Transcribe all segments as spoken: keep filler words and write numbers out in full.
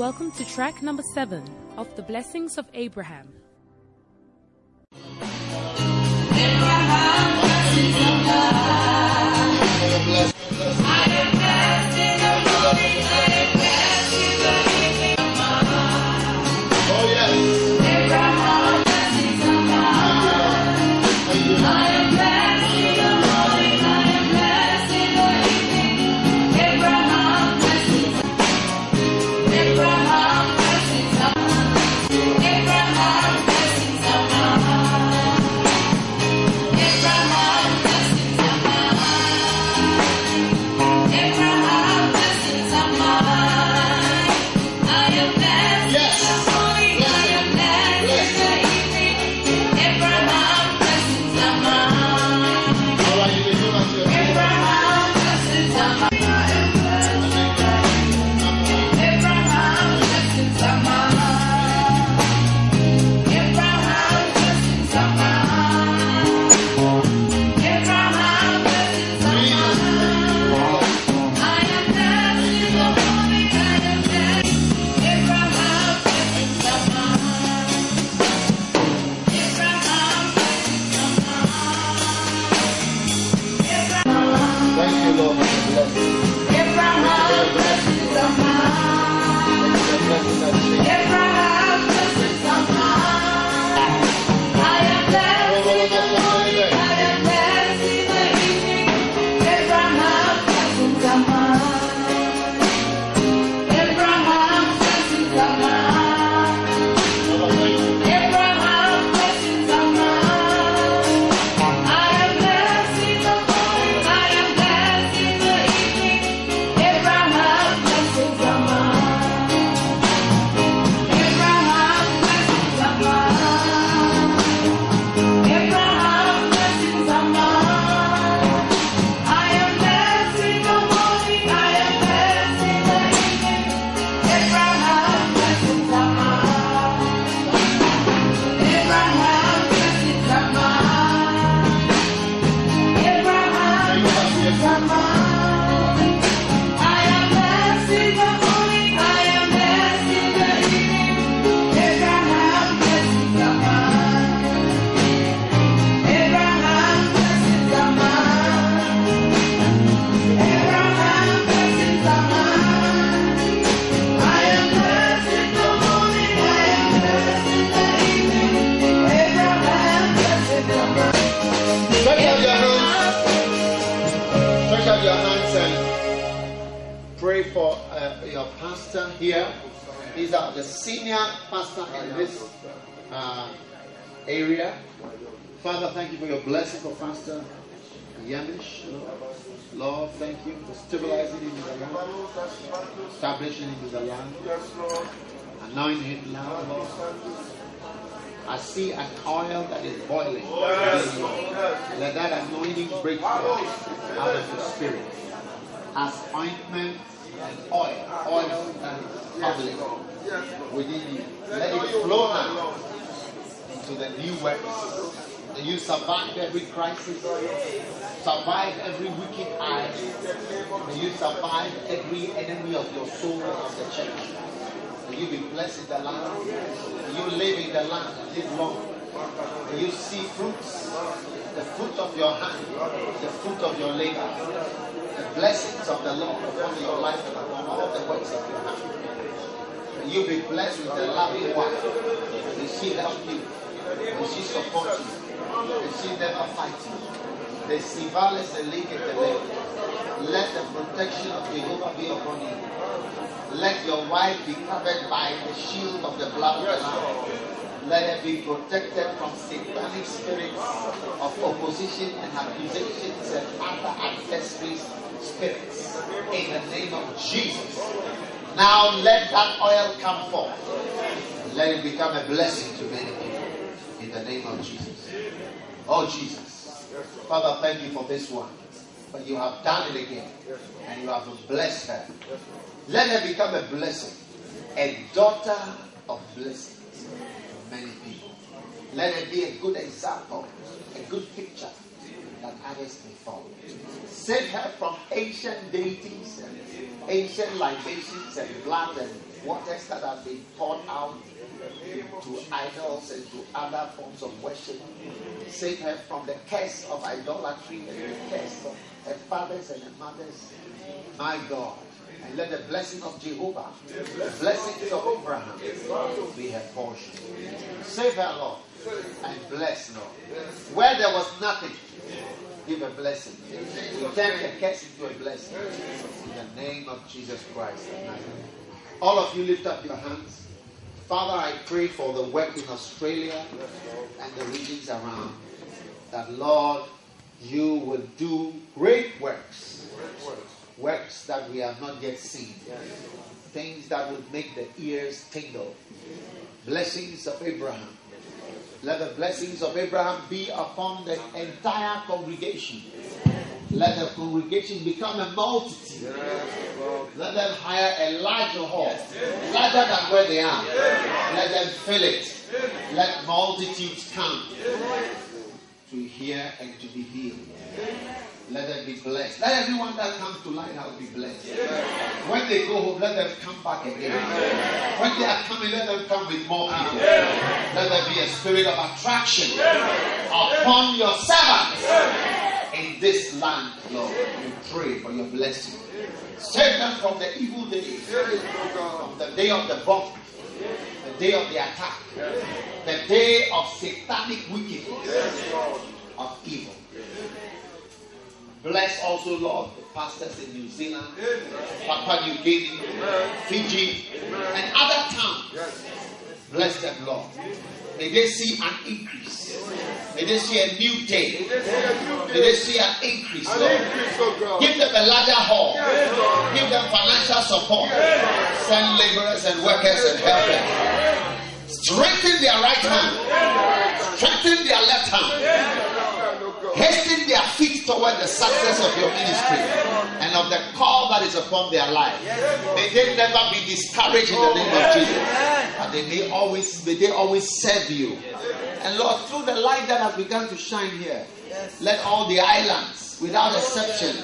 Welcome to track number seven of The Blessings of Abraham. Father, thank you for your blessing for Pastor Yemish. Lord, thank you for stabilizing him in the land, establishing him in the land, anointing him now, Lord. I see an oil that is boiling. Let that anointing break forth out of the spirit. As ointment and oil, oil that is bubbling within you. Let it flow now into the new works. You survived every crisis, survived every wicked eye, and you survived every enemy of your soul and of the church. And you be blessed in the land, and you live in the land and live long. And you see fruits, the fruit of your hand, the fruit of your labor, the blessings of the Lord upon your life and upon all the works of your hand. And you be blessed with a loving wife, and she helps you, and she supports you. And she never fights you. The Sivalis, the lake, and the lake. Let the protection of Jehovah be upon you. Let your wife be covered by the shield of the blood of the Lamb. Let her be protected from satanic spirits of opposition and accusations and other adversary spirits. In the name of Jesus. Now let that oil come forth. Let it become a blessing to many people. In the name of Jesus. Oh, Jesus. Father, thank you for this one. But you have done it again. And you have blessed her. Let her become a blessing. A daughter of blessings for many people. Let her be a good example, a good picture that others may follow. Save her from ancient datings and ancient libations and blood and waters that have been poured out to idols and to other forms of worship. Save her from the curse of idolatry and the curse of her fathers and her mothers. My God. And let the blessing of Jehovah, the blessings of Abraham be her portion. Save her, Lord, and bless, Lord. Where there was nothing, give a blessing. Turn the curse into a blessing. In the name of Jesus Christ. Amen. All of you lift up your hands. Father, I pray for the work in Australia and the regions around. That, Lord, you will do great works. Great works. Works that we have not yet seen. Things that would make the ears tingle. Blessings of Abraham. Let the blessings of Abraham be upon the entire congregation. Let the congregation become a multitude. Let them hire a larger hall, larger than where they are. Let them fill it. Let multitudes come to hear and to be healed. Let them be blessed. Let everyone that comes to Lighthouse be blessed. Yeah. When they go home, let them come back again. Yeah. When they are coming, let them come with more people. Yeah. Let there be a spirit of attraction yeah. upon your servants yeah. in this land, Lord. We pray for your blessing. Save them from the evil days, from the day of the bomb, the day of the attack, the day of satanic wickedness, of evil. Bless also, Lord, the pastors in New Zealand, Papua New Guinea, Fiji, and other towns. Bless them, Lord. May they see an increase. May they see a new day. May they see an increase, Lord. Give them a larger hall. Give them financial support. Send laborers and workers and helpers. Strengthen their right hand. Strengthen their left hand. Hasten their feet toward the success of your ministry and of the call that is upon their life. May they never be discouraged in the name of Jesus. But they may always, may they always serve you. And Lord, through the light that has begun to shine here, let all the islands, without exception,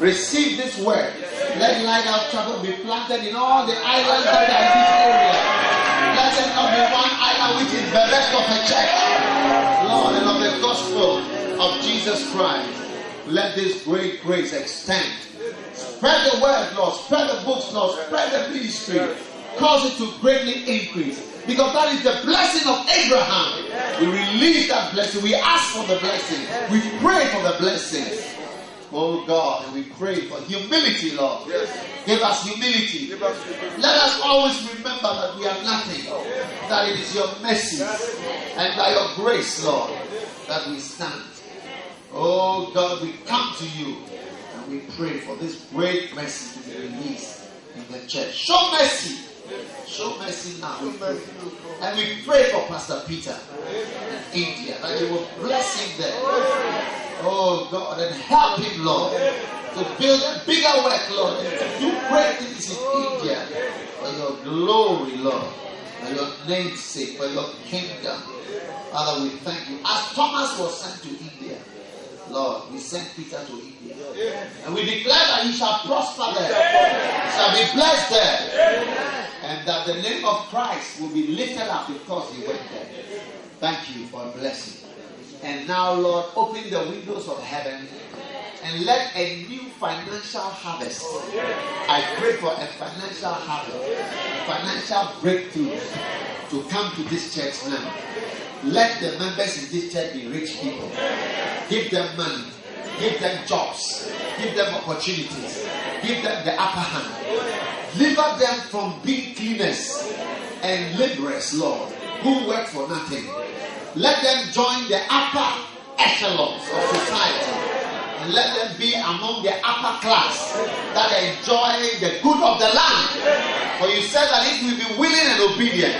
receive this word. Let light out trouble be planted in all the islands that are in this area. Let there not be one island which is bereft of a church, Lord, and of the gospel of Jesus Christ. Let this great grace extend. Spread the word, Lord. Spread the books, Lord. Spread the ministry. Cause it to greatly increase. Because that is the blessing of Abraham. We release that blessing. We ask for the blessing. We pray for the blessing. Oh God, and we pray for humility, Lord. Yes. Give us humility. Give us humility. Let us always remember that we are nothing. Yes. That it is your mercies yes. and by your grace, Lord, that we stand. Oh God, we come to you and we pray for this great mercy to be released in the church. Show mercy. Show mercy now. We pray. And we pray for Pastor Peter in India that you will bless him there. Oh God, and help him, Lord, to build a bigger work, Lord, and to do great things in India for your glory, Lord, for your name's sake, for your kingdom. Father, we thank you. As Thomas was sent to India, Lord, we sent Peter to India. Yeah. And we declare that he shall prosper there. Yeah. He shall be blessed there. Yeah. And that the name of Christ will be lifted up because he went there. Thank you for blessing. And now, Lord, open the windows of heaven and let a new financial harvest. I pray for a financial harvest, a financial breakthrough to come to this church now. Let the members in this church be rich people. Give them money. Give them jobs. Give them opportunities. Give them the upper hand. Deliver them from being cleaners and laborers, Lord, who work for nothing. Let them join the upper echelons of society. And let them be among the upper class that enjoy the good of the land. For you said that if we be willing and obedient,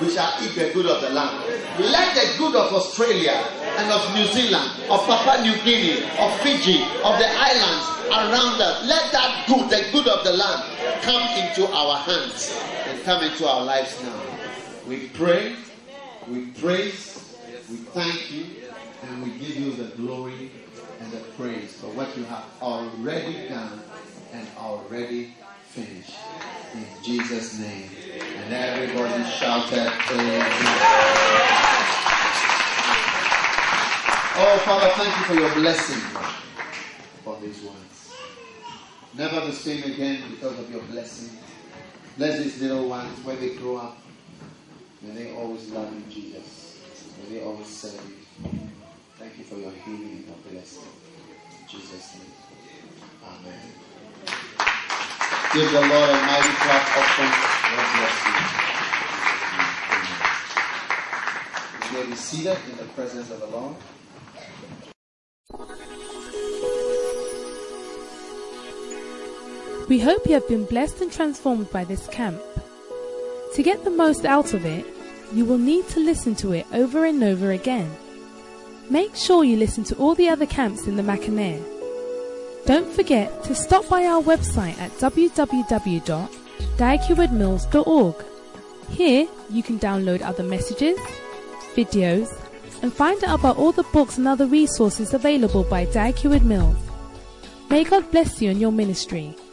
we shall eat the good of the land. Let the good of Australia and of New Zealand, of Papua New Guinea, of Fiji, of the islands around us, let that good, the good of the land, come into our hands and come into our lives now. We pray, we praise, we thank you, and we give you the glory and the praise for what you have already done and already finished. In Jesus' name. And everybody shouted, amen. Oh, Father, thank you for your blessing for these ones. Never the same again because of your blessing. Bless these little ones when they grow up. May they always love you, Jesus. May they always serve you. Thank you for your healing and your blessing. In Jesus' name. Amen. Give the Lord a mighty clap offering. God bless you. You may be seated in the presence of the Lord. We hope you have been blessed and transformed by this camp. To get the most out of it, you will need to listen to it over and over again. Make sure you listen to all the other camps in the Mackinac. Don't forget to stop by our website at w w w dot daiquid mills dot org. Here you can download other messages, videos, and find out about all the books and other resources available by Daiquid Mills. May God bless you and your ministry.